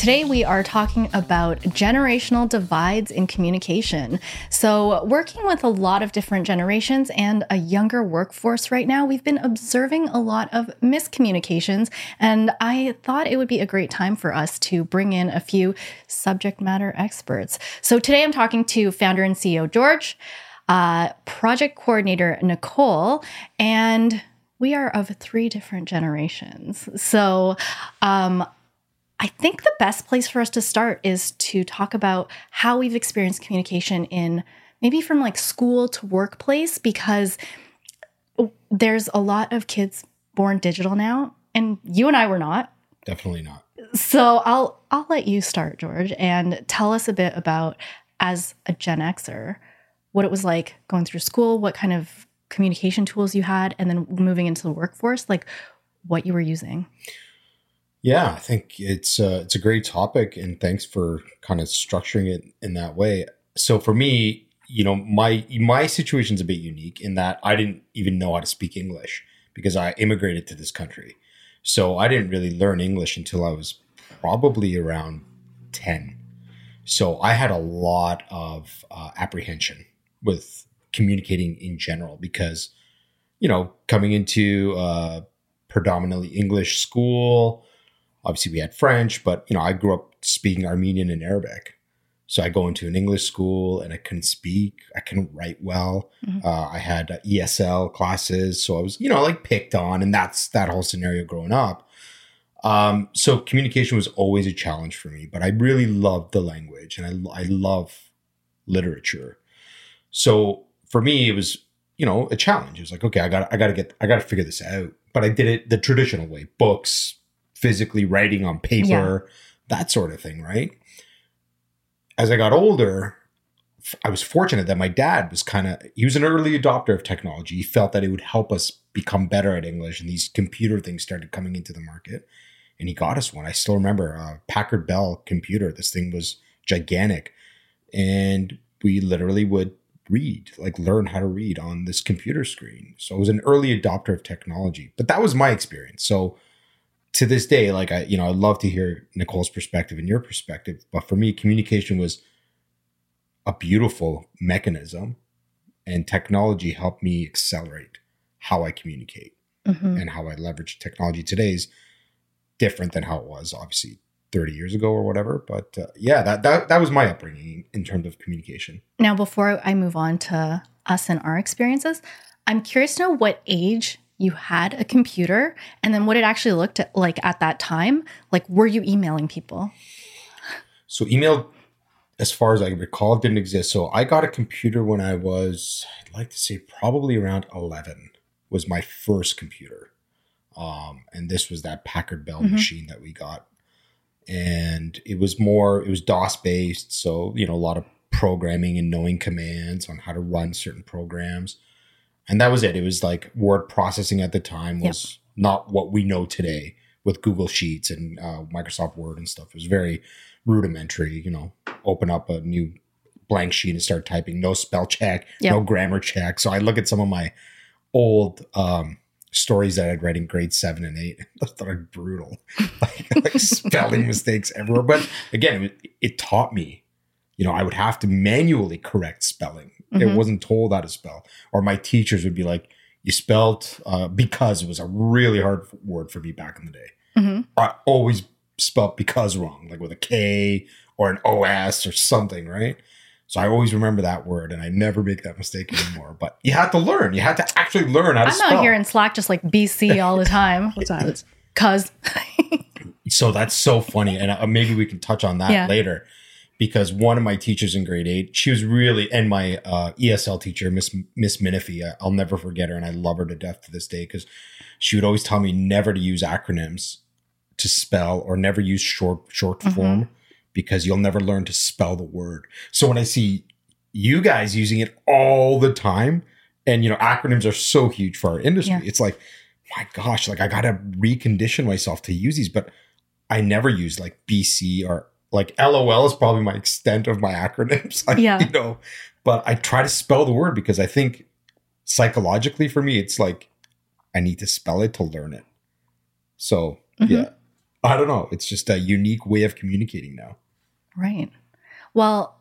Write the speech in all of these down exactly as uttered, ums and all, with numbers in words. Today we are talking about generational divides in communication. So working with a lot of different generations and a younger workforce right now, we've been observing a lot of miscommunications, and I thought it would be a great time for us to bring in a few subject matter experts. So today I'm talking to founder and C E O George, uh, project coordinator Nicole, and we are of three different generations. So, um, I think the best place for us to start is to talk about how we've experienced communication in maybe from like school to workplace, because there's a lot of kids born digital now, and you and I were not. Definitely not. So I'll I'll let you start, George, and tell us a bit about, as a Gen Xer, what it was like going through school, what kind of communication tools you had, and then moving into the workforce, like what you were using. Yeah, I think it's uh, it's a great topic, and thanks for kind of structuring it in that way. So for me, you know, my my situation's a bit unique in that I didn't even know how to speak English because I immigrated to this country. So I didn't really learn English until I was probably around ten. So I had a lot of uh, apprehension with communicating in general because, you know, coming into a predominantly English school. Obviously, we had French, but, you know, I grew up speaking Armenian and Arabic. So I go into an English school and I couldn't speak. I couldn't write well. Mm-hmm. Uh, I had uh, E S L classes. So I was, you know, like picked on. And that's that whole scenario growing up. Um, so communication was always a challenge for me. But I really loved the language, and I, I love literature. So for me, it was, you know, a challenge. It was like, okay, I got I got to get I got to figure this out. But I did it the traditional way, books, physically writing on paper, yeah. that sort of thing, right? As I got older, I was fortunate that my dad was kind of, he was an early adopter of technology. He felt that it would help us become better at English, and these computer things started coming into the market, and he got us one. I still remember a Packard Bell computer. This thing was gigantic, and we literally would read, like learn how to read on this computer screen. So I was an early adopter of technology, but that was my experience. So to this day, like I, you know, I'd love to hear Nicole's perspective and your perspective. But for me, communication was a beautiful mechanism, and technology helped me accelerate how I communicate mm-hmm. and how I leverage technology. Today is different than how it was, obviously, thirty years ago or whatever. But uh, yeah, that, that that was my upbringing in terms of communication. Now, before I move on to us and our experiences, I'm curious to know what age you had a computer, and then what it actually looked like at that time. Like, were you emailing people? So email, as far as I recall, didn't exist. So I got a computer when I was, I'd like to say probably around eleven was my first computer. Um, and this was that Packard Bell mm-hmm. machine that we got. And it was more, it was DOS based. So, you know, a lot of programming and knowing commands on how to run certain programs. And that was it. It was like word processing at the time was yep. not what we know today with Google Sheets and uh, Microsoft Word and stuff. It was very rudimentary, you know, open up a new blank sheet and start typing. No spell check, yep. no grammar check. So I look at some of my old um, stories that I'd read in grade seven and eight. I thought it was brutal. like, like spelling mistakes everywhere. But again, it, it taught me. You know, I would have to manually correct spelling. Mm-hmm. It wasn't told how to spell. Or my teachers would be like, you spelled uh, because. It was a really hard word for me back in the day. Mm-hmm. I always spelled because wrong, like with a K or an O S or something, right? So I always remember that word, and I never make that mistake anymore. But you had to learn. You had to actually learn how to I'm spell. I'm out here in Slack just like B C all the time. What's that? Cuz. So that's so funny. And uh, maybe we can touch on that yeah. later. Because one of my teachers in grade eight, she was really, and my uh, E S L teacher, Miss Miss Minifee, I'll never forget her, and I love her to death to this day, because she would always tell me never to use acronyms to spell, or never use short short mm-hmm. form, because you'll never learn to spell the word. So when I see you guys using it all the time, and you know acronyms are so huge for our industry, yeah. it's like, my gosh, like I gotta recondition myself to use these, but I never use like B C or. Like L O L is probably my extent of my acronyms, I, yeah. you know, but I try to spell the word because I think psychologically for me, it's like I need to spell it to learn it. So mm-hmm. yeah, I don't know. It's just a unique way of communicating now. Right. Well,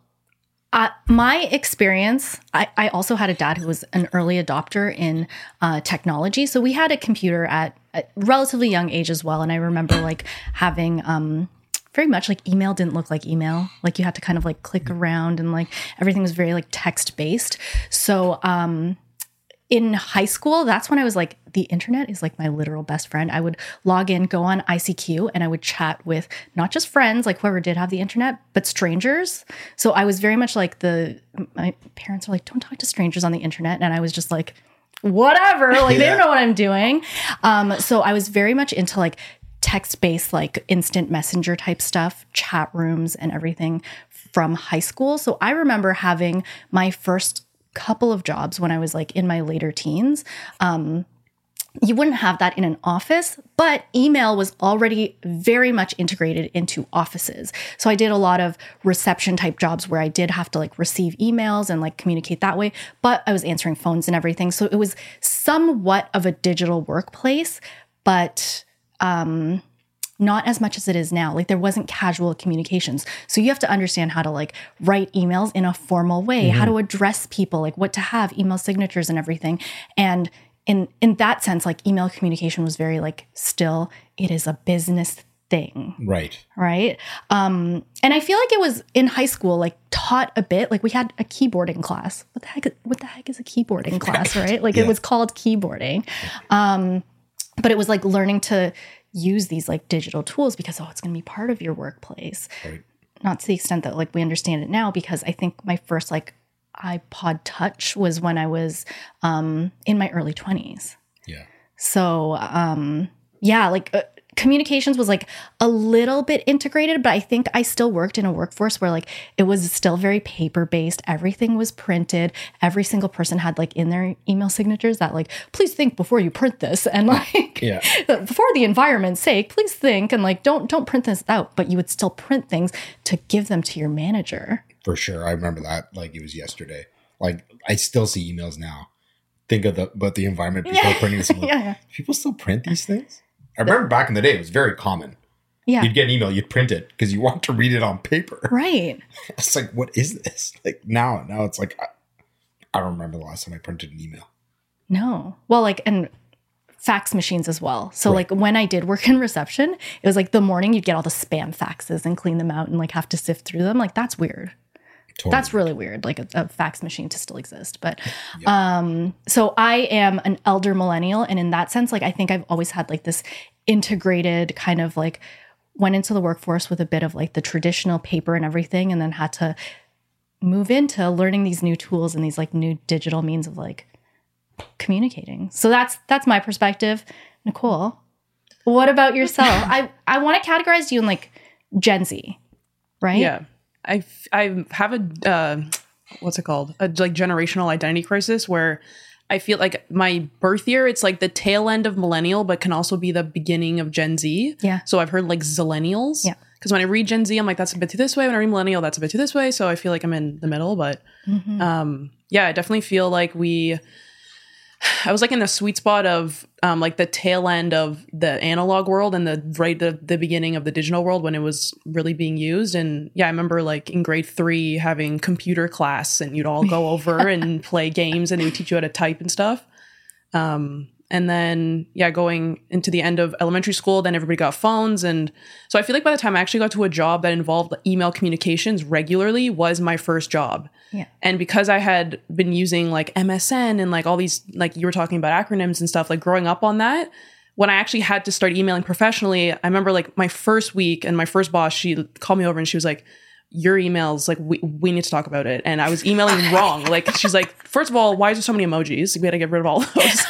Uh, my experience, I, I also had a dad who was an early adopter in uh, technology. So we had a computer at a relatively young age as well. And I remember like having um, very much like email didn't look like email. Like you had to kind of like click around and like everything was very like text based. So um, in high school, that's when I was like, the internet is like my literal best friend. I would log in, go on I C Q, and I would chat with not just friends, like whoever did have the internet, but strangers. So I was very much like the, my parents were like, don't talk to strangers on the internet. And I was just like, whatever, like yeah. They don't know what I'm doing. Um, so I was very much into like text-based, like instant messenger type stuff, chat rooms and everything from high school. So I remember having my first couple of jobs when I was like in my later teens. Um, You wouldn't have that in an office, but email was already very much integrated into offices. So I did a lot of reception type jobs where I did have to like receive emails and like communicate that way, but I was answering phones and everything. So it was somewhat of a digital workplace, but um, not as much as it is now. Like there wasn't casual communications. So you have to understand how to like write emails in a formal way, mm-hmm. how to address people, like what to have, email signatures and everything. And In in that sense, like email communication was very like still, it is a business thing. Right. Right. Um, and I feel like it was in high school, like taught a bit, like we had a keyboarding class. What the heck, what the heck is a keyboarding class, right? Like yeah. It was called keyboarding. Um, but it was like learning to use these like digital tools because, oh, it's going to be part of your workplace. Right. Not to the extent that like we understand it now, because I think my first like iPod Touch was when I was um, in my early twenties. Yeah. So, um, yeah, like uh, communications was like a little bit integrated, but I think I still worked in a workforce where like it was still very paper-based. Everything was printed. Every single person had like in their email signatures that like, please think before you print this. And like, yeah. For the environment's sake, please think. And like, don't, don't print this out, but you would still print things to give them to your manager. For sure. I remember that like it was yesterday. Like I still see emails now. Think of the but the environment before yeah. printing this. Like, yeah, yeah. People still print these things? I remember back in the day, it was very common. Yeah. You'd get an email, you'd print it because you want to read it on paper. Right. It's like, what is this? Like now, now it's like, I, I don't remember the last time I printed an email. No. Well, like, and fax machines as well. So right. like when I did work in reception, it was like the morning you'd get all the spam faxes and clean them out and like have to sift through them. Like that's weird. Totally. That's really weird, like a, a fax machine to still exist. But yeah. um, so I am an elder millennial. And in that sense, like I think I've always had like this integrated kind of like went into the workforce with a bit of like the traditional paper and everything, and then had to move into learning these new tools and these like new digital means of like communicating. So that's that's my perspective. Nicole, what about yourself? I, I want to categorize you in like Gen Z, right? Yeah. I, I have a, uh, what's it called? A like generational identity crisis where I feel like my birth year, it's like the tail end of millennial, but can also be the beginning of Gen Z. Yeah. So I've heard like zillennials. Yeah. Because when I read Gen Z, I'm like, that's a bit to this way. When I read millennial, that's a bit to this way. So I feel like I'm in the middle, but mm-hmm. um, yeah, I definitely feel like we, I was like in the sweet spot of um, like the tail end of the analog world and the right the, the beginning of the digital world when it was really being used. And yeah, I remember like in grade three having computer class and you'd all go over and play games and they would teach you how to type and stuff. Um, and then yeah, going into the end of elementary school, then everybody got phones. And so I feel like by the time I actually got to a job that involved email communications regularly was my first job. Yeah. And because I had been using like M S N and like all these, like you were talking about acronyms and stuff, like growing up on that, when I actually had to start emailing professionally, I remember like my first week and my first boss, she called me over and she was like, your emails, like we, we need to talk about it. And I was emailing wrong. Like she's like, first of all, why is there so many emojis? We had to get rid of all of those.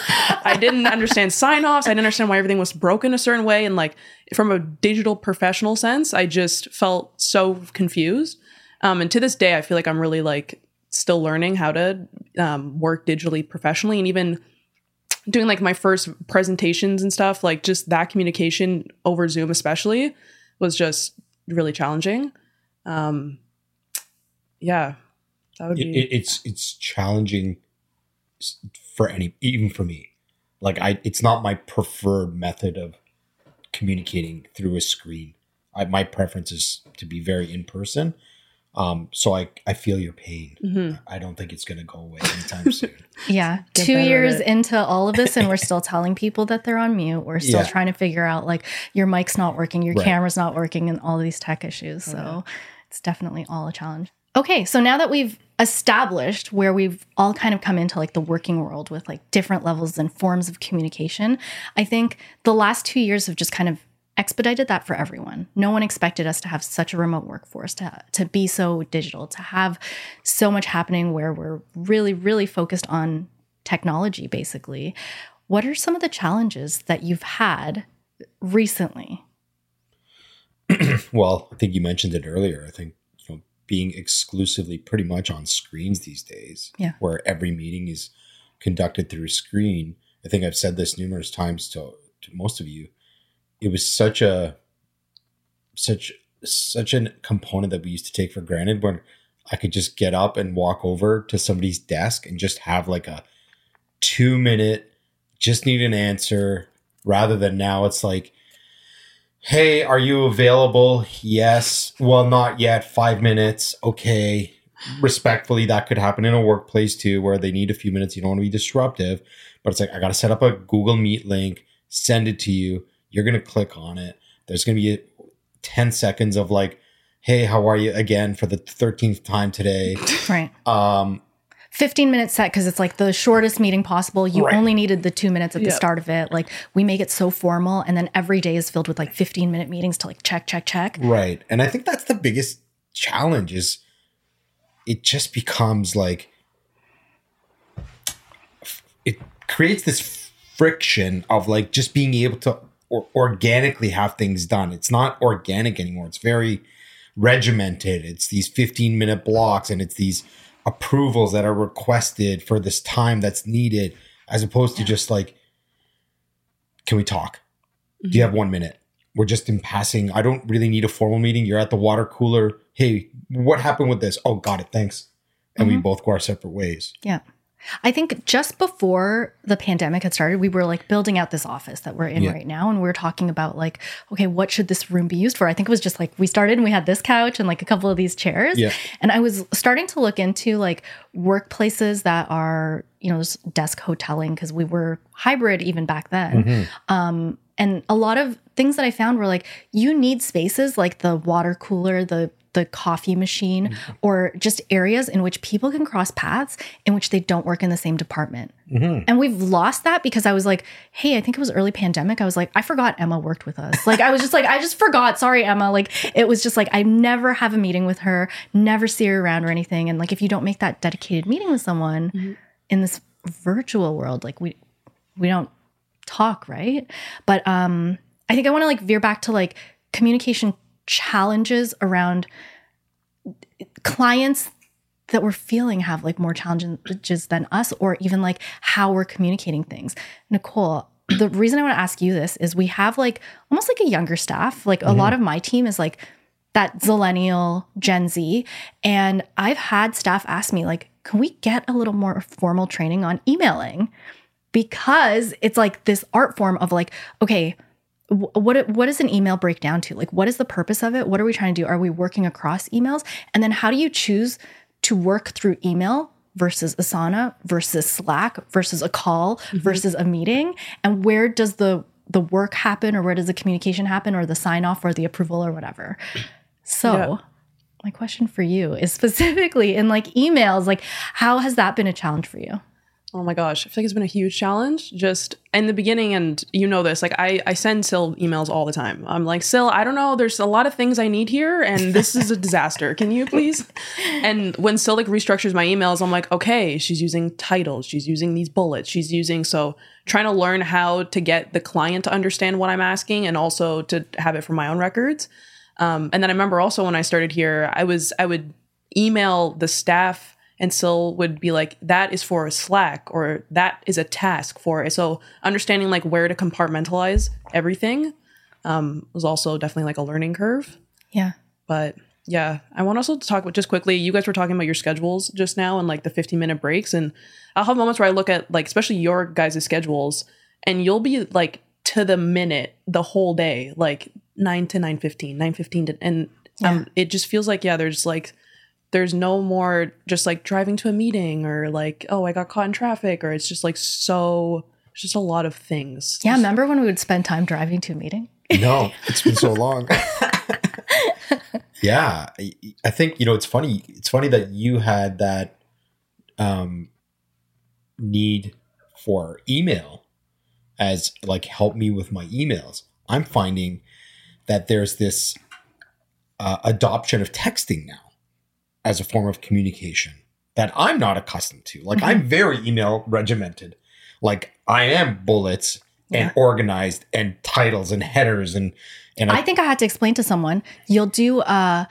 I didn't understand sign-offs. I didn't understand why everything was broken a certain way. And like from a digital professional sense, I just felt so confused. Um, and to this day, I feel like I'm really like still learning how to um, work digitally professionally, and even doing like my first presentations and stuff, like just that communication over Zoom especially was just really challenging. Um, yeah, that would be. It, it's, it's challenging for any, even for me, like I, it's not my preferred method of communicating through a screen. I, my preference is to be very in person. Um, so I, I feel your pain. Mm-hmm. I don't think it's going to go away anytime soon. Yeah. Get Two years into all of this and we're still telling people that they're on mute. We're still yeah. trying to figure out like your mic's not working, your right. camera's not working, and all of these tech issues. So right. it's definitely all a challenge. Okay. So now that we've established where we've all kind of come into like the working world with like different levels and forms of communication, I think the last two years have just kind of expedited that for everyone. No one expected us to have such a remote workforce, to, to be so digital, to have so much happening where we're really, really focused on technology, basically. What are some of the challenges that you've had recently? Well, I think you mentioned it earlier. I think, you know, being exclusively pretty much on screens these days, yeah. where every meeting is conducted through a screen. I think I've said this numerous times to, to most of you. It was such a, such, such a component that we used to take for granted, when I could just get up and walk over to somebody's desk and just have like a two minute, just need an answer, rather than now it's like, hey, are you available? Yes. Well, not yet. Five minutes. Okay. Respectfully, that could happen in a workplace too, where they need a few minutes. You don't want to be disruptive, but it's like, I got to set up a Google Meet link, send it to you. You're going to click on it. There's going to be ten seconds of like, hey, how are you again for the thirteenth time today? Right. Um, fifteen minute set because it's like the shortest meeting possible. You right. only needed the two minutes at yep. the start of it. Like we make it so formal, and then every day is filled with like fifteen minute meetings to like check, check, check. Right. And I think that's the biggest challenge, is it just becomes like, it creates this friction of like just being able to or organically have things done. It's not organic anymore. It's very regimented. It's these fifteen minute blocks, and it's these approvals that are requested for this time that's needed, as opposed to just like, can we talk? Mm-hmm. Do you have one minute? We're just in passing. I don't really need a formal meeting. You're at the water cooler. Hey, what happened with this? Oh, got it. Thanks. And mm-hmm. we both go our separate ways. Yeah. I think just before the pandemic had started, we were like building out this office that we're in yeah. right now. And we were talking about like, okay, what should this room be used for? I think it was just like, we started and we had this couch and like a couple of these chairs. Yeah. And I was starting to look into like workplaces that are, you know, just desk hoteling, because we were hybrid even back then. Mm-hmm. Um, and a lot of things that I found were like, you need spaces like the water cooler, the the coffee machine, mm-hmm. or just areas in which people can cross paths, in which they don't work in the same department. Mm-hmm. And we've lost that, because I was like, hey, I think it was early pandemic. I was like, I forgot Emma worked with us. Like, I was just like, I just forgot. Sorry, Emma. Like, it was just like, I never have a meeting with her, never see her around or anything. And like, if you don't make that dedicated meeting with someone mm-hmm. in this virtual world, like we, we don't talk. Right. But, um, I think I want to like veer back to like communication challenges around clients that we're feeling have like more challenges than us, or even like how we're communicating things. Nicole, the reason I want to ask you this is we have like almost like a younger staff. Like mm-hmm. a lot of my team is like that Zillennial, Gen Z. And I've had staff ask me like, can we get a little more formal training on emailing? Because it's like this art form of like, okay, What what does an email break down to? Like, what is the purpose of it? What are we trying to do? Are we working across emails? And then how do you choose to work through email versus Asana versus Slack versus a call mm-hmm. versus a meeting? And where does the, the work happen, or where does the communication happen, or the sign off or the approval or whatever? So yeah. my question for you is specifically in like emails, like how has that been a challenge for you? Oh my gosh, I feel like it's been a huge challenge just in the beginning. And you know this, like I, I send Syl emails all the time. I'm like, Syl, I don't know. There's a lot of things I need here, and this is a disaster. Can you please? And when Syl like restructures my emails, I'm like, okay, she's using titles. She's using these bullets. She's using, so trying to learn how to get the client to understand what I'm asking, and also to have it for my own records. Um, and then I remember also when I started here, I was, I would email the staff, and Syl would be like, that is for a Slack, or that is a task for it. So understanding like where to compartmentalize everything um, was also definitely like a learning curve. Yeah. But yeah, I want also to talk about just quickly, you guys were talking about your schedules just now and like the fifteen minute breaks. And I'll have moments where I look at like, especially your guys' schedules, and you'll be like to the minute the whole day, like nine to nine fifteen, nine fifteen to, and um, yeah. it just feels like, yeah, there's like, there's no more just like driving to a meeting or like, oh, I got caught in traffic, or it's just like, so it's just a lot of things. Yeah. Remember when we would spend time driving to a meeting? No, it's been so long. Yeah. I think, you know, it's funny. It's funny that you had that um, need for email as like, help me with my emails. I'm finding that there's this uh, adoption of texting now as a form of communication that I'm not accustomed to. Like, mm-hmm. I'm very email regimented. Like, I am bullets yeah. and organized and titles and headers. And, and I, I think I had to explain to someone, you'll do uh,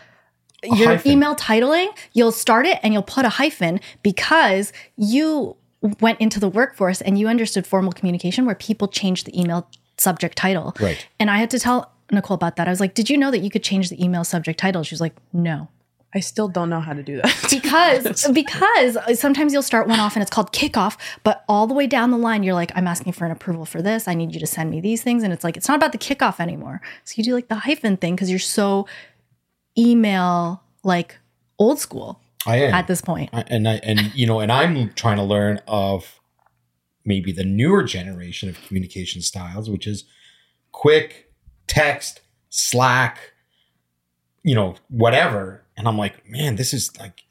your hyphen. Email titling, you'll start it and you'll put a hyphen because you went into the workforce and you understood formal communication where people change the email subject title. Right. And I had to tell Nicole about that. I was like, did you know that you could change the email subject title? She was like, no. I still don't know how to do that. Because because sometimes you'll start one off and it's called kickoff, but all the way down the line, you're like, I'm asking for an approval for this. I need you to send me these things. And it's like, it's not about the kickoff anymore. So you do like the hyphen thing because you're so email, like old school I am. At this point. I, and, I, and, you know, and I'm trying to learn of maybe the newer generation of communication styles, which is quick, text, Slack, you know, whatever. And I'm like, man, this is like,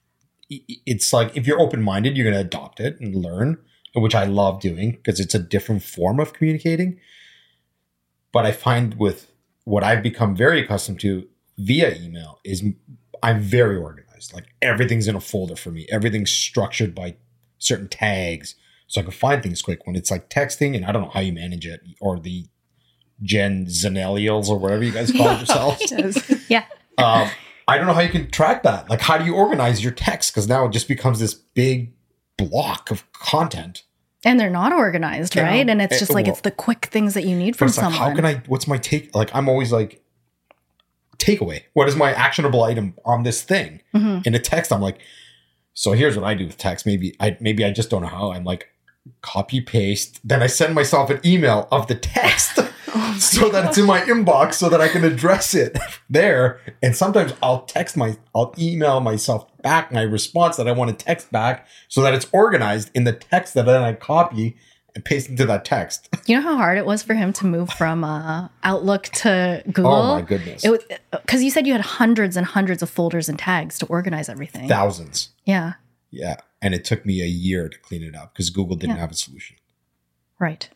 it's like, if you're open-minded, you're going to adopt it and learn, which I love doing because it's a different form of communicating. But I find with what I've become very accustomed to via email is I'm very organized. Like everything's in a folder for me. Everything's structured by certain tags so I can find things quick. When it's like texting and I don't know how you manage it, or the Gen Zennials or whatever you guys call yourselves. Yeah. Um, I don't know how you can track that. Like, how do you organize your text? Because now it just becomes this big block of content. And they're not organized, yeah. right? And it's just it, like, well, it's the quick things that you need from someone. Like, how can I, what's my take? Like, I'm always like, takeaway. What is my actionable item on this thing? Mm-hmm. In a text, I'm like, so here's what I do with text. Maybe I, maybe I just don't know how. I'm like, copy, paste. Then I send myself an email of the text. Oh so God. That it's in my inbox so that I can address it there. And sometimes I'll text my, I'll email myself back my response that I want to text back so that it's organized in the text that then I copy and paste into that text. You know how hard it was for him to move from uh, Outlook to Google? Oh my goodness. It was, 'cause you said you had hundreds and hundreds of folders and tags to organize everything. Thousands. Yeah. Yeah. And it took me a year to clean it up because Google didn't yeah. have a solution. Right.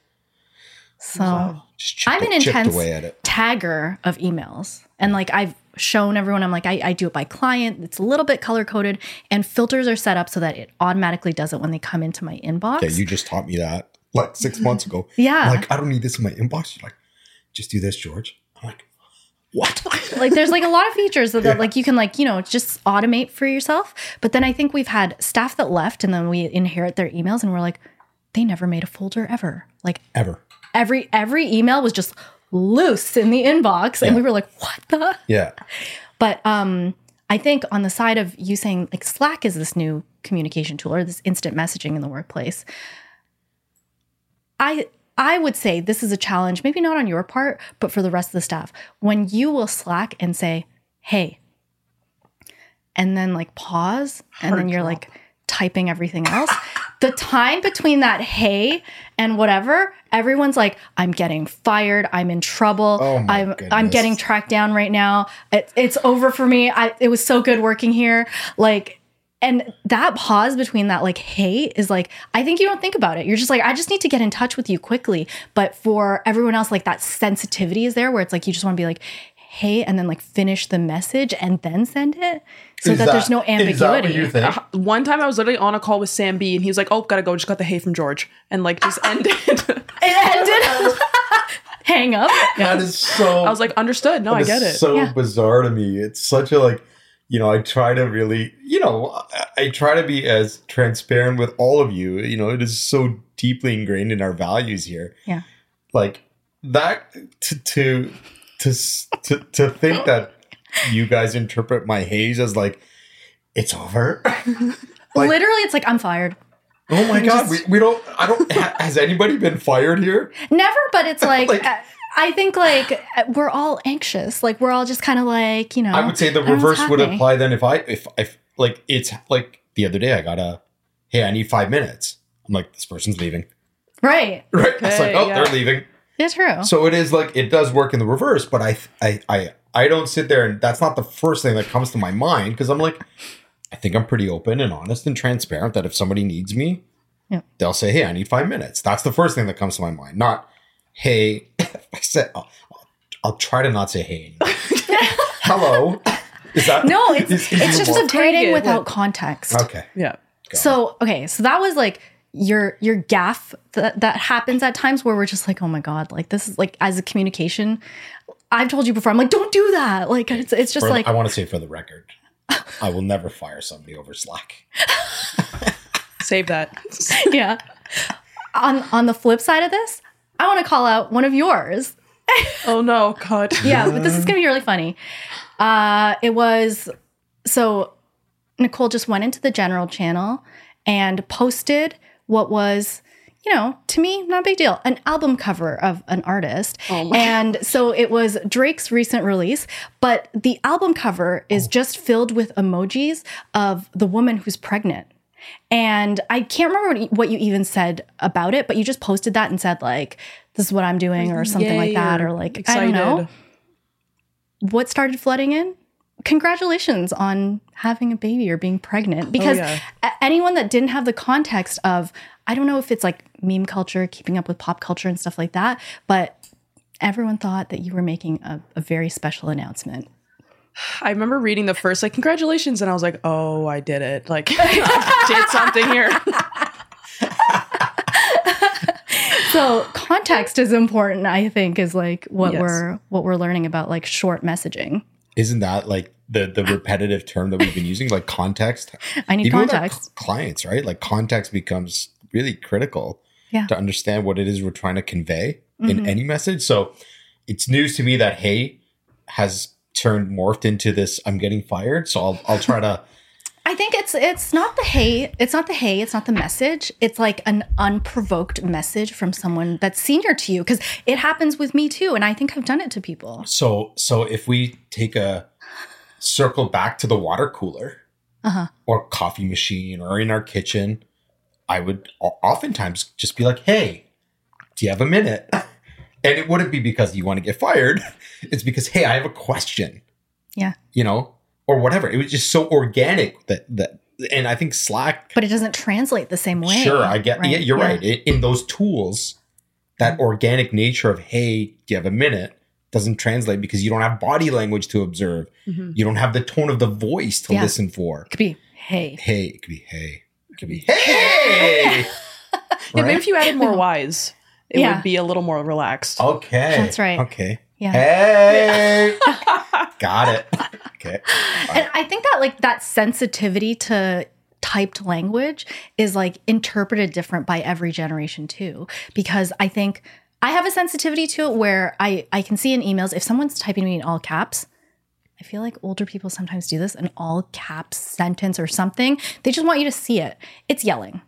So, so just I'm an intense tagger of emails. And like I've shown everyone, I'm like, I, I do it by client. It's a little bit color coded and filters are set up so that it automatically does it when they come into my inbox. Yeah, you just taught me that like six months ago. Yeah. Like, I don't need this in my inbox. You're like, just do this, George. I'm like, what? Like there's like a lot of features that, that yeah. like you can like, you know, just automate for yourself. But then I think we've had staff that left and then we inherit their emails and we're like, they never made a folder ever. Like ever. Every every email was just loose in the inbox. Yeah. And we were like, what the? Yeah. But um, I think on the side of you saying like Slack is this new communication tool or this instant messaging in the workplace, I I would say this is a challenge, maybe not on your part, but for the rest of the staff. When you will Slack and say, hey, and then like pause and Hard then you're job. Like typing everything else. The time between that hey and whatever, everyone's like, I'm getting fired. I'm in trouble. Oh my I'm goodness. I'm getting tracked down right now. It, it's over for me. I, it was so good working here. Like, and that pause between that like hey is like, I think you don't think about it. You're just like, I just need to get in touch with you quickly. But for everyone else, like that sensitivity is there where it's like, you just want to be like, hey, and then like finish the message and then send it so that, that there's no ambiguity. Is that what you think? Uh, one time I was literally on a call with Sam B and he was like, oh, gotta go. Just got the hey from George and like just ended. It ended. Hang up. Yeah. That is so. I was like, understood. No, I get it. So yeah. bizarre to me. It's such a like, you know, I try to really, you know, I try to be as transparent with all of you. You know, it is so deeply ingrained in our values here. Yeah. Like that to... to To, to to think that you guys interpret my haze as like, it's over. Like, literally, it's like, I'm fired. Oh my God. Just, we, we don't, I don't, has anybody been fired here? Never, but it's like, like uh, I think like we're all anxious. Like we're all just kind of like, you know. I would say the reverse would apply then if I, if I, like, it's like the other day I got a, hey, I need five minutes. I'm like, this person's leaving. Right. Right. Okay, it's like, oh, yeah. They're leaving. It's true. So it is like, it does work in the reverse, but I, I, I, I don't sit there and that's not the first thing that comes to my mind. Cause I'm like, I think I'm pretty open and honest and transparent that if somebody needs me, yeah. they'll say, hey, I need five minutes. That's the first thing that comes to my mind. Not, hey, I said, I'll, I'll try to not say hey. Hello. Is that, no, it's, is, is it's just upgrading without like, context. Okay. Yeah. So, okay. So that was like your, your gaffe th- that happens at times where we're just like, oh my God, like this is like as a communication, I've told you before, I'm like, don't do that. Like, it's, it's just for, like, I want to say for the record. I will never fire somebody over Slack. Save that. Yeah. On on the flip side of this, I want to call out one of yours. Oh, no. God. Yeah. But this is going to be really funny. Uh, it was... So Nicole just went into the general channel and posted what was... you know, to me, not a big deal, an album cover of an artist. Oh and gosh. So it was Drake's recent release, but the album cover is oh. just filled with emojis of the woman who's pregnant. And I can't remember what you even said about it, but you just posted that and said like, this is what I'm doing or something Yay, like that. Or like, excited. I don't know. What started flooding in? Congratulations on having a baby or being pregnant. Because oh, yeah. anyone that didn't have the context of, I don't know if it's like meme culture, keeping up with pop culture and stuff like that, but everyone thought that you were making a, a very special announcement. I remember reading the first, like, congratulations, and I was like, oh, I did it. Like, I did something here. So context is important, I think, is like what yes. we're what we're learning about like short messaging. Isn't that like the, the repetitive term that we've been using, like context? I need even context. C- clients, right? Like context becomes really critical yeah. to understand what it is we're trying to convey mm-hmm. in any message. So it's news to me that hey has turned morphed into this, I'm getting fired. So I'll I'll try to. I think it's it's not the hey, it's not the hey, it's not the message. It's like an unprovoked message from someone that's senior to you because it happens with me too, and I think I've done it to people. So so if we take a circle back to the water cooler uh-huh. or coffee machine or in our kitchen, I would oftentimes just be like, hey, do you have a minute? And it wouldn't be because you want to get fired. It's because, hey, I have a question. Yeah. You know? Or whatever. It was just so organic that that, and I think Slack. But it doesn't translate the same way. Sure, I get. Right? Yeah, you're yeah. right. It, in those tools, that organic nature of hey, do you have a minute? Doesn't translate because you don't have body language to observe. Mm-hmm. You don't have the tone of the voice to yeah. listen for. It could be hey, hey. It could be hey. It could be hey. Right? Yeah, maybe if you added more Y's, it yeah. would be a little more relaxed. Okay, that's right. Okay. Yeah. Hey. Got it. Okay. Wow. And I think that like that sensitivity to typed language is like interpreted different by every generation too, because I think I have a sensitivity to it where I, I can see in emails, if someone's typing me in all caps, I feel like older people sometimes do this, an all caps sentence or something. They just want you to see it. It's yelling.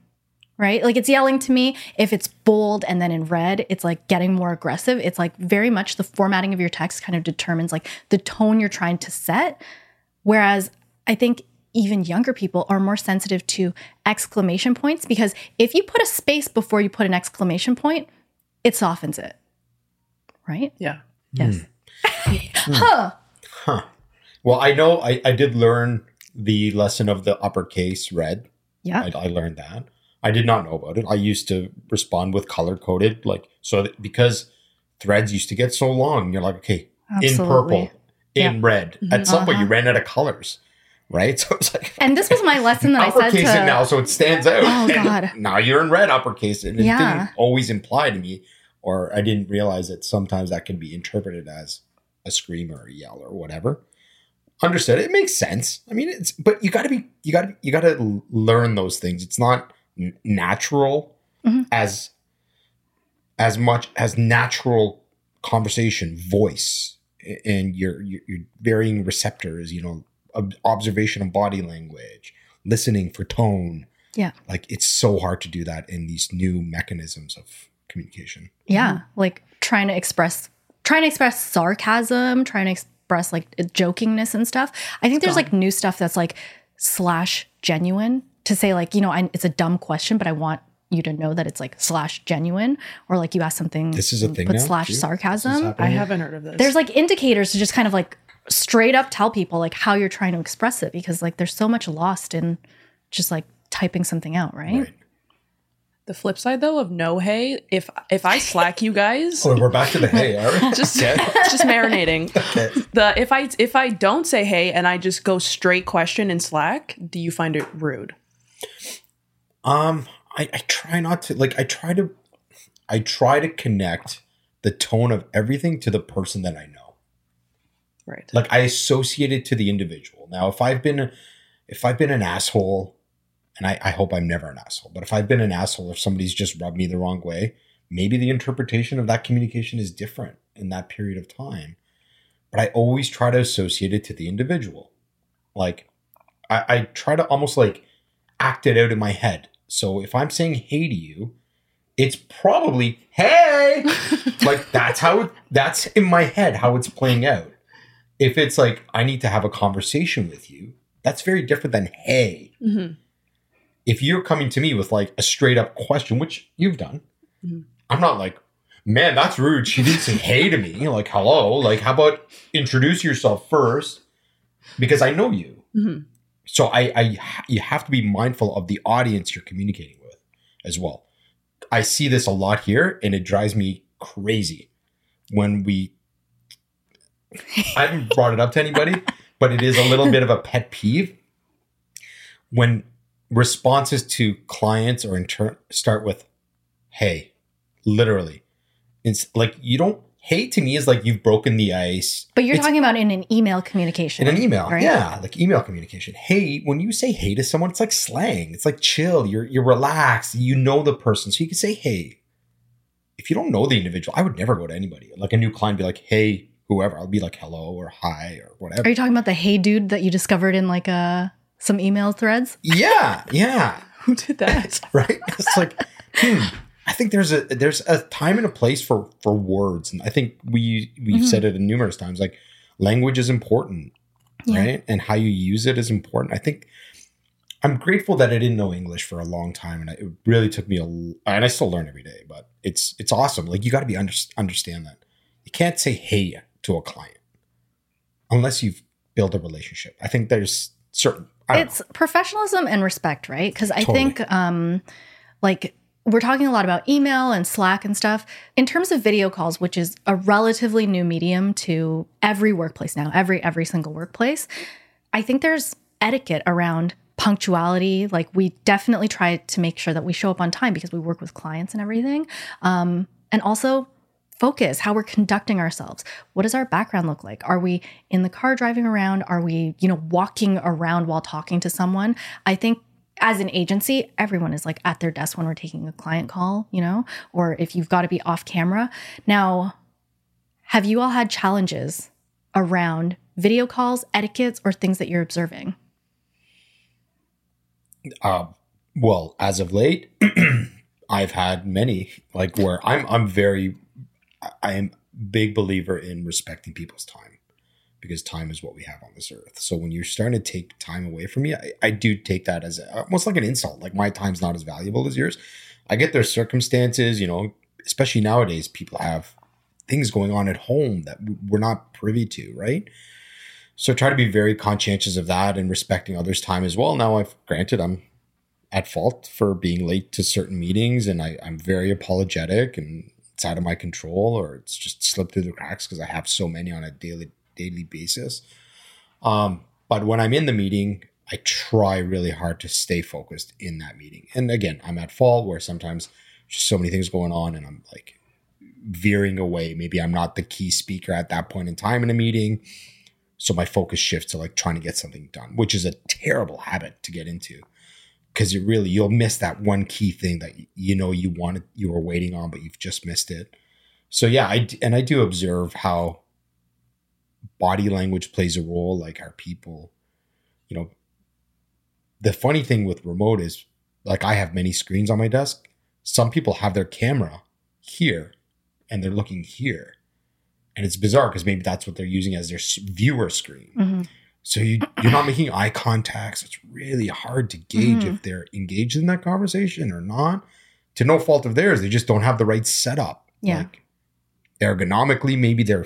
Right? Like it's yelling to me. If it's bold and then in red, it's like getting more aggressive. It's like very much the formatting of your text kind of determines like the tone you're trying to set. Whereas I think even younger people are more sensitive to exclamation points because if you put a space before you put an exclamation point, it softens it. Right? Yeah. Yes. Mm. Huh. Huh. Well, I know I, I did learn the lesson of the uppercase red. Yeah. I, I learned that. I did not know about it. I used to respond with color-coded, like, so that because threads used to get so long. You're like, okay, absolutely. In purple, yeah. in red. Mm-hmm. At some point, uh-huh. you ran out of colors, right? So it's like, and this was my lesson that I said to uppercase it now, so it stands out. Oh God! Now you're in red uppercase, and it yeah. didn't always imply to me, or I didn't realize that sometimes that can be interpreted as a scream or a yell or whatever. Understood. It makes sense. I mean, it's but you got to be, you got to, you got to learn those things. It's not natural mm-hmm. as as much as natural conversation voice and your, your your varying receptors, you know, observation of body language, listening for tone, Yeah. Like it's so hard to do that in these new mechanisms of communication. Yeah. Mm-hmm. Like trying to express, trying to express sarcasm, trying to express like jokingness and stuff. I think it's there's gone. Like new stuff that's like slash genuine to say like, you know, I, it's a dumb question, but I want you to know that it's like slash genuine, or like you ask something. This is a thing. But now, slash too? Sarcasm. I haven't heard of this. There's like indicators to just kind of like straight up tell people like how you're trying to express it, because like there's so much lost in just like typing something out, right? Right. The flip side though of no hey, if if I Slack you guys, oh, we're back to the hey, all right? just okay. just marinating. Okay. The if I if I don't say hey and I just go straight question in Slack, do you find it rude? Um, I, I try not to like. I try to, I try to connect the tone of everything to the person that I know. Right. Like I associate it to the individual. Now, if I've been, if I've been an asshole. And I, I hope I'm never an asshole, but if I've been an asshole, if somebody's just rubbed me the wrong way, maybe the interpretation of that communication is different in that period of time. But I always try to associate it to the individual. Like I, I try to almost like act it out in my head. So if I'm saying hey to you, it's probably hey, like that's how, that's in my head, how it's playing out. If it's like, I need to have a conversation with you, that's very different than hey. Mm-hmm. If you're coming to me with like a straight up question, which you've done, mm-hmm. I'm not like, man, that's rude. She didn't say hey to me. Like, hello. Like, how about introduce yourself first? Because I know you. Mm-hmm. So I, I, you have to be mindful of the audience you're communicating with as well. I see this a lot here, and it drives me crazy when we, I haven't brought it up to anybody, but it is a little bit of a pet peeve when responses to clients or inter- start with, hey, literally. It's like, you don't, hey to me is like you've broken the ice. But you're it's, talking about in an email communication. In an email, right? Yeah, like email communication. Hey, when you say hey to someone, it's like slang. It's like chill, you're you're relaxed, you know the person. So you can say hey. If you don't know the individual, I would never go to anybody. Like a new client be like, hey, whoever. I'll be like, hello or hi or whatever. Are you talking about the hey dude that you discovered in like a... some email threads? Yeah, yeah. Who did that? Right? It's like, hmm, I think there's a there's a time and a place for for words, and I think we we've mm-hmm. said it numerous times. Like, language is important, yeah. right? And how you use it is important. I think I'm grateful that I didn't know English for a long time, and it really took me a and I still learn every day. But it's it's awesome. Like, you got to be under, understand that you can't say hey to a client unless you've built a relationship. I think there's certain. It's know. Professionalism and respect, right? Because I totally. think um, like we're talking a lot about email and Slack and stuff. In terms of video calls, which is a relatively new medium to every workplace now, every every single workplace, I think there's etiquette around punctuality. Like, we definitely try to make sure that we show up on time because we work with clients and everything. Um, and also focus, how we're conducting ourselves. What does our background look like? Are we in the car driving around? Are we, you know, walking around while talking to someone? I think as an agency, everyone is like at their desk when we're taking a client call, you know, or if you've got to be off camera. Now, have you all had challenges around video calls, etiquettes, or things that you're observing? Uh, well, as of late, I've had many, like where I'm, I'm very... I am a big believer in respecting people's time, because time is what we have on this earth. So when you're starting to take time away from me, I, I do take that as a, almost like an insult. Like, my time's not as valuable as yours. I get their circumstances, you know, especially nowadays, people have things going on at home that we're not privy to, right? So try to be very conscientious of that and respecting others' time as well. Now, I've granted, I'm at fault for being late to certain meetings, and I, I'm very apologetic, and it's out of my control, or it's just slipped through the cracks because I have so many on a daily daily basis. Um, but when I'm in the meeting, I try really hard to stay focused in that meeting. And again, I'm at fault where sometimes just so many things going on and I'm like veering away. Maybe I'm not the key speaker at that point in time in a meeting. So my focus shifts to like trying to get something done, which is a terrible habit to get into. Because you really, you'll miss that one key thing that you know you wanted, you were waiting on, but you've just missed it. So yeah, I and I do observe how body language plays a role. Like, our people, you know, the funny thing with remote is like I have many screens on my desk. Some people have their camera here and they're looking here. And it's bizarre because maybe that's what they're using as their viewer screen. Mm-hmm. So you, you're not making eye contact. So it's really hard to gauge mm-hmm. if they're engaged in that conversation or not. To no fault of theirs, they just don't have the right setup. Yeah. Like ergonomically, maybe they're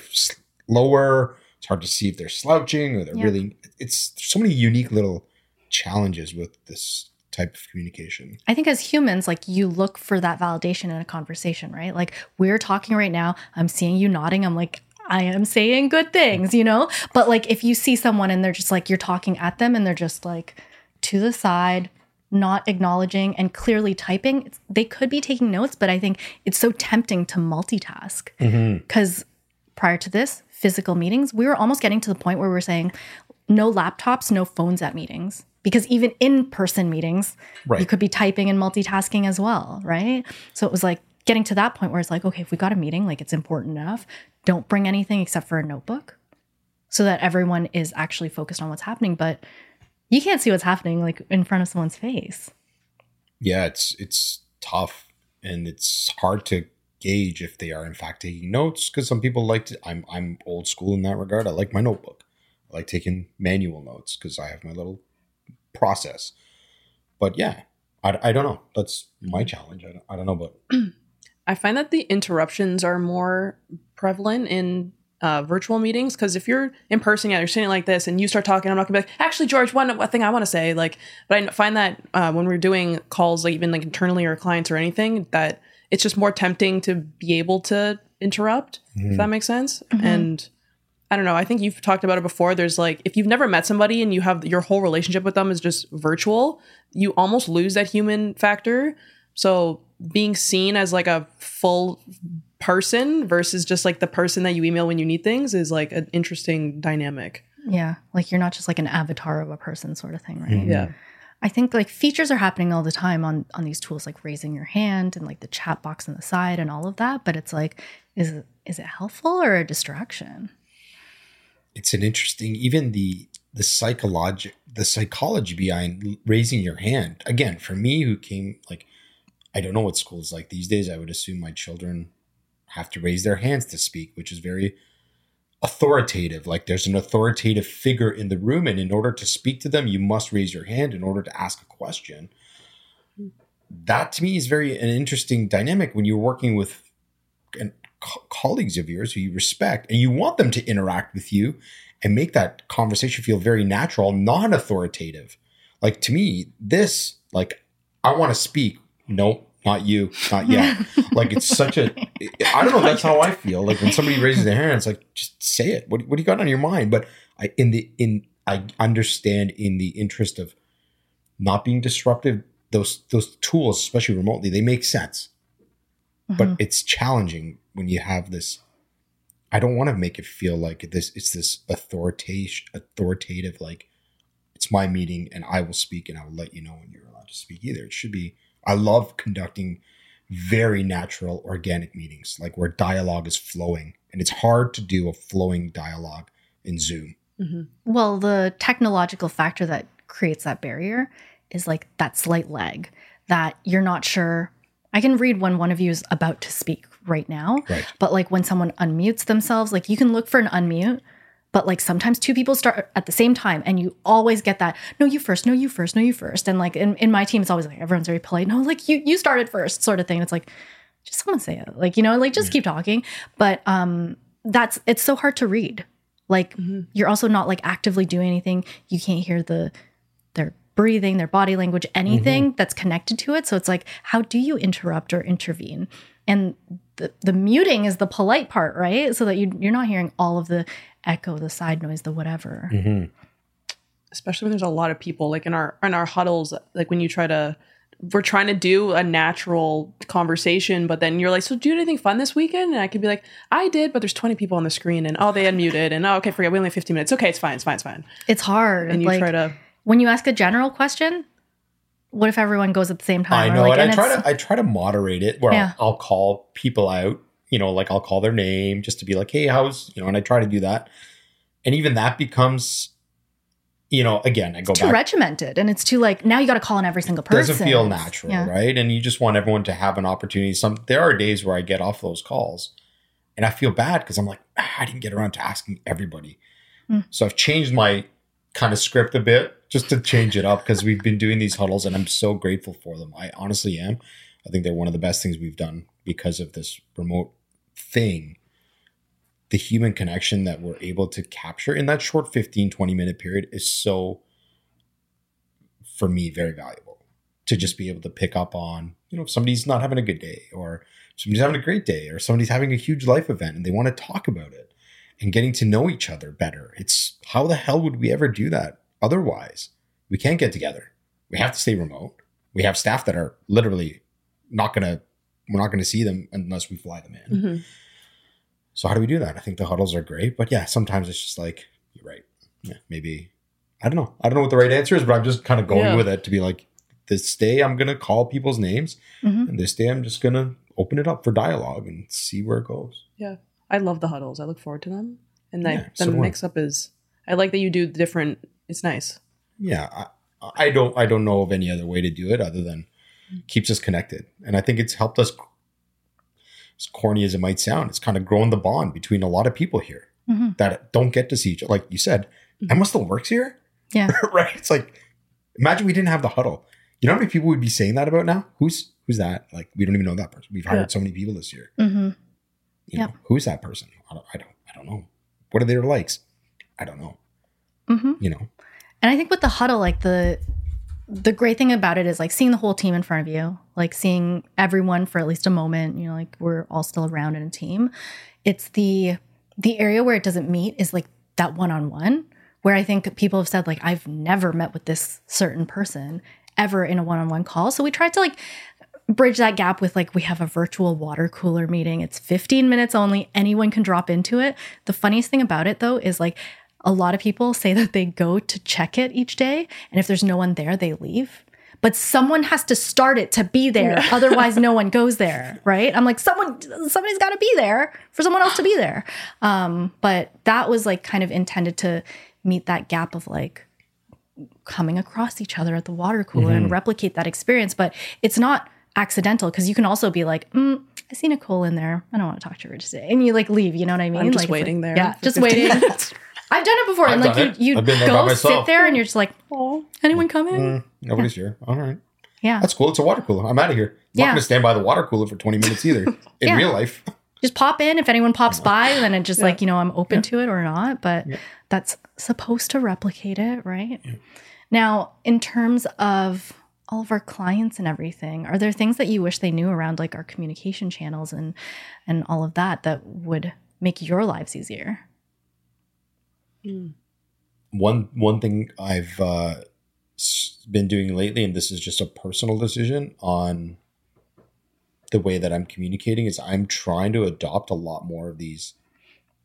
slower. It's hard to see if they're slouching or they're yeah. really – it's there's so many unique little challenges with this type of communication. I think as humans, like you look for that validation in a conversation, right? Like we're talking right now. I'm seeing you nodding. I'm like, I am saying good things, you know? But like if you see someone and they're just like you're talking at them and they're just like to the side, not acknowledging and clearly typing, it's, they could be taking notes, but I think it's so tempting to multitask because mm-hmm. prior to this, physical meetings, we were almost getting to the point where we we're saying no laptops, no phones at meetings. Because even in-person meetings, right. you could be typing and multitasking as well, right? So it was like getting to that point where it's like, okay, if we got a meeting, like it's important enough, don't bring anything except for a notebook so that everyone is actually focused on what's happening. But you can't see what's happening like in front of someone's face. Yeah, it's it's tough and it's hard to gauge if they are in fact taking notes because some people like to, I'm, I'm old school in that regard. I like my notebook. I like taking manual notes because I have my little process. But yeah, I, I don't know. That's my challenge. I don't, I don't know, but I find that the interruptions are more prevalent in uh, virtual meetings because if you're in person, yeah, you're sitting like this and you start talking, I'm not gonna be like, actually, George, one thing I want to say, like, but I find that uh, when we're doing calls, like even like internally or clients or anything, that it's just more tempting to be able to interrupt, mm-hmm. if that makes sense. Mm-hmm. And I don't know. I think you've talked about it before. There's like, if you've never met somebody and you have your whole relationship with them is just virtual, you almost lose that human factor. So being seen as like a full person versus just like the person that you email when you need things is like an interesting dynamic. Yeah. Like you're not just like an avatar of a person sort of thing, right? Mm-hmm. Yeah. I think like features are happening all the time on, on these tools, like raising your hand and like the chat box on the side and all of that. But it's like, is it, is it helpful or a distraction? It's an interesting, even the the psychology, the psychology behind raising your hand. Again, for me, who came, like, I don't know what school is like these days. I would assume my children have to raise their hands to speak, which is very authoritative. Like there's an authoritative figure in the room. And in order to speak to them, you must raise your hand in order to ask a question. That to me is very an interesting dynamic when you're working with an Co- colleagues of yours who you respect and you want them to interact with you and make that conversation feel very natural, non-authoritative. Like to me, this, like, I want to speak. No, not you. Not yet. Like it's such a, I don't know. That's how I feel. Like when somebody raises their hand, it's like, just say it. What, what do you got on your mind? But I, in the, in, I understand in the interest of not being disruptive, those, those tools, especially remotely, they make sense, mm-hmm. but it's challenging when you have this, I don't want to make it feel like this, it's this authoritative, authoritative, like it's my meeting and I will speak and I will let you know when you're allowed to speak either. It should be, I love conducting very natural organic meetings, like where dialogue is flowing, and it's hard to do a flowing dialogue in Zoom. Mm-hmm. Well, the technological factor that creates that barrier is like that slight lag that you're not sure. I can read when one of you is about to speak right now, right. But like when someone unmutes themselves, like you can look for an unmute, but like sometimes two people start at the same time and you always get that, no, you first, no, you first, no, you first. And like in, in my team, it's always like, everyone's very polite. No, like you, you started first sort of thing. It's like, just someone say it. Like, you know, like just mm-hmm. keep talking. But um, that's, it's so hard to read. Like mm-hmm. you're also not like actively doing anything. You can't hear the, their breathing, their body language, anything mm-hmm. that's connected to it. So it's like, how do you interrupt or intervene? And the, the muting is the polite part, right? So that you, you're not hearing all of the echo, the side noise, the whatever. Mm-hmm. Especially when there's a lot of people, like in our in our huddles, like when you try to, we're trying to do a natural conversation, but then you're like, so do you do anything fun this weekend? And I could be like, I did, but there's twenty people on the screen and oh, they unmuted and oh, okay, forget, we only have fifteen minutes. Okay, it's fine, it's fine, it's fine. It's hard. And you like, try to... When you ask a general question... What if everyone goes at the same time? I know, like, and, and I try to I try to moderate it where yeah. I'll, I'll call people out, you know, like I'll call their name just to be like, hey, how's, you know, and I try to do that. And even that becomes you know, again, I go it's too back. regimented, and it's too like, now you got to call on every single person. It doesn't feel natural, yeah. right? And you just want everyone to have an opportunity. Some There are days where I get off those calls and I feel bad because I'm like, ah, I didn't get around to asking everybody. Mm. So I've changed my kind of script a bit just to change it up, because we've been doing these huddles and I'm so grateful for them. I honestly am. I think they're one of the best things we've done because of this remote thing. The human connection that we're able to capture in that short fifteen, twenty minute period is so, for me, very valuable to just be able to pick up on, you know, if somebody's not having a good day, or somebody's having a great day, or somebody's having a huge life event and they want to talk about it, and getting to know each other better. It's how the hell would we ever do that otherwise? We can't get together. We have to stay remote. We have staff that are literally not going to, we're not going to see them unless we fly them in. Mm-hmm. So how do we do that? I think the huddles are great, but yeah, sometimes it's just like, you're right. Yeah, maybe, I don't know. I don't know what the right answer is, but I'm just kind of going yeah. with it to be like, this day I'm going to call people's names, mm-hmm. and this day I'm just going to open it up for dialogue and see where it goes. Yeah. I love the huddles. I look forward to them. And yeah, I, then the mix up is, I like that you do different, it's nice. Yeah. I, I don't, I don't know of any other way to do it other than keeps us connected. And I think it's helped us, as corny as it might sound, it's kind of grown the bond between a lot of people here mm-hmm. that don't get to see each other. Like you said, Emma still works here. Yeah. Right? It's like, imagine we didn't have the huddle. You know how many people would be saying that about now? Who's who's that? Like, we don't even know that person. We've hired yeah. so many people this year. Mm-hmm. You yep. know, who's that person? I don't, I don't I don't know. What are their likes? I don't know. Mm-hmm. You know? And I think with the huddle, like the the great thing about it is like seeing the whole team in front of you, like seeing everyone for at least a moment, you know, like we're all still around in a team. It's the, the area where it doesn't meet is like that one-on-one where I think people have said like, I've never met with this certain person ever in a one-on-one call. So we tried to like bridge that gap with like, we have a virtual water cooler meeting. It's fifteen minutes only. Anyone can drop into it. The funniest thing about it though, is like, a lot of people say that they go to check it each day, and if there's no one there, they leave. But someone has to start it to be there. Otherwise, no one goes there, right? I'm like, someone, somebody's got to be there for someone else to be there. Um, but that was like kind of intended to meet that gap of like coming across each other at the water cooler mm-hmm. and replicate that experience. But it's not accidental, because you can also be like, mm, I see Nicole in there. I don't want to talk to her today. And you like leave, you know what I mean? I'm just like, waiting there. Yeah, just waiting. I've done it before. I've and like you, you go sit there and you're just like, oh, anyone coming? Mm, nobody's yeah. here. All right. Yeah. That's cool. It's a water cooler. I'm out of here. I'm yeah. not going to stand by the water cooler for twenty minutes either in yeah. real life. Just pop in. If anyone pops by, then it's just yeah. like, you know, I'm open yeah. to it or not. But yeah. that's supposed to replicate it, right? Yeah. Now, in terms of all of our clients and everything, are there things that you wish they knew around like our communication channels and and all of that that would make your lives easier? Mm. One one thing I've uh, been doing lately, and this is just a personal decision on the way that I'm communicating, is I'm trying to adopt a lot more of these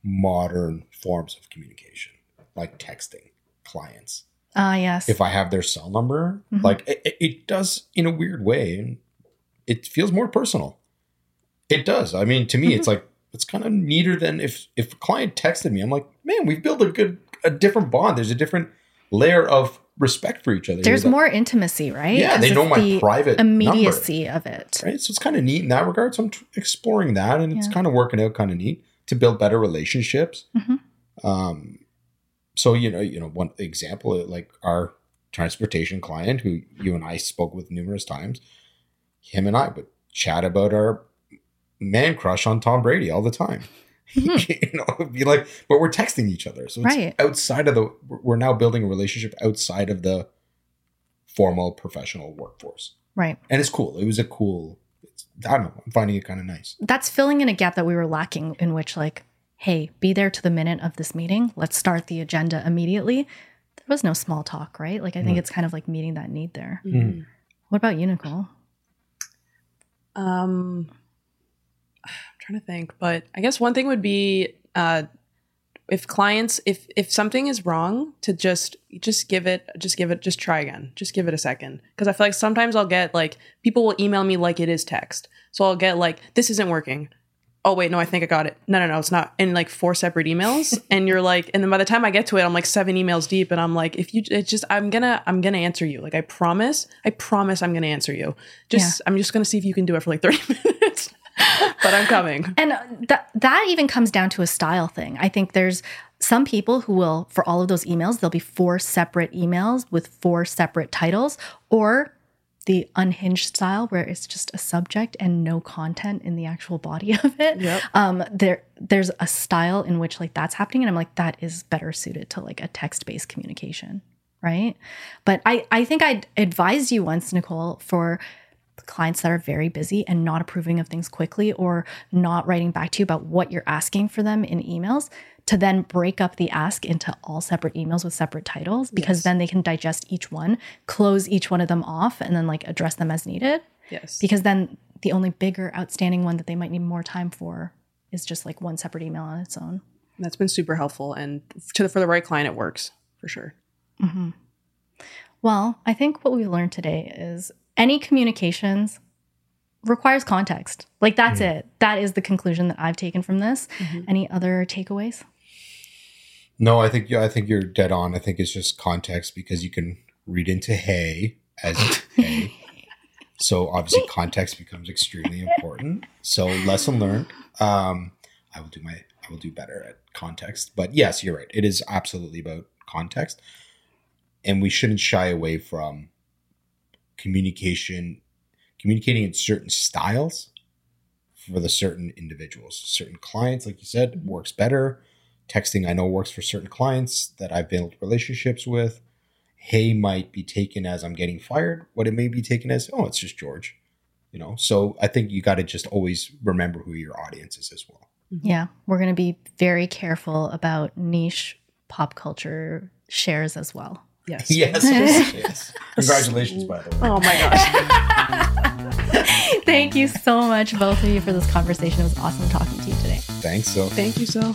modern forms of communication, like texting clients. Ah, uh, yes. If I have their cell number, mm-hmm. like it, it does in a weird way, and it feels more personal. It does. I mean, to me, mm-hmm. it's like, it's kind of neater than if, if a client texted me. I'm like, man, we've built a good, a different bond. There's a different layer of respect for each other. There's more that, intimacy, right? Yeah, they know my private immediacy number, of it. Right? So it's kind of neat in that regard. So I'm t- exploring that, and yeah. it's kind of working out kind of neat to build better relationships. Mm-hmm. Um, so, you know, you know, one example, like our transportation client who you and I spoke with numerous times, him and I would chat about our man crush on Tom Brady all the time. Mm-hmm. You know, it'd be like, but we're texting each other. So it's right. outside of the, we're now building a relationship outside of the formal professional workforce. Right. And it's cool. It was a cool, it's, I don't know. I'm finding it kind of nice. That's filling in a gap that we were lacking in which like, hey, be there to the minute of this meeting. Let's start the agenda immediately. There was no small talk, right? Like, I think mm. it's kind of like meeting that need there. Mm. What about you, Nicole? Um, I'm trying to think, but I guess one thing would be uh, if clients, if if something is wrong, to just just give it, just give it, just try again, just give it a second. Because I feel like sometimes I'll get like people will email me like it is text, so I'll get like this isn't working, oh wait, no, I think I got it. No, no, no, it's not. And like four separate emails. And you're like, and then by the time I get to it, I'm like seven emails deep. And I'm like, if you, it's just, I'm gonna, I'm gonna answer you. Like I promise, I promise I'm gonna answer you. Just, yeah. I'm just gonna see if you can do it for like thirty minutes. But I'm coming. And that that even comes down to a style thing. I think there's some people who will, for all of those emails, there'll be four separate emails with four separate titles, or the unhinged style where it's just a subject and no content in the actual body of it. Yep. Um, there, there's a style in which like that's happening. And I'm like, that is better suited to like a text-based communication, right? But I, I think I advised you once, Nicole, for clients that are very busy and not approving of things quickly or not writing back to you about what you're asking for them in emails, to then break up the ask into all separate emails with separate titles, because yes. then they can digest each one, close each one of them off, and then like address them as needed. Yes. Because then the only bigger outstanding one that they might need more time for is just like one separate email on its own. That's been super helpful. And to the, for the right client, it works for sure. Mm-hmm. Well, I think what we learned today is any communications requires context. Like that's mm-hmm. it. That is the conclusion that I've taken from this. Mm-hmm. Any other takeaways? No, I think I think you're dead on. I think it's just context, because you can read into hay as hay. So obviously context becomes extremely important. So lesson learned. Um, I will do my I will do better at context. But yes, you're right. It is absolutely about context. And we shouldn't shy away from communication, communicating in certain styles for the certain individuals, certain clients, like you said, works better. Texting, I know, works for certain clients that I've built relationships with. Hey might be taken as I'm getting fired. What it may be taken as, oh, it's just George, you know? So I think you got to just always remember who your audience is as well. Yeah. We're going to be very careful about niche pop culture shares as well. Yes. Yes. Yes. Yes. Congratulations, by the way. Oh my gosh. Thank you so much, both of you, for this conversation. It was awesome talking to you today. Thanks, Sil. Thank you, Sil.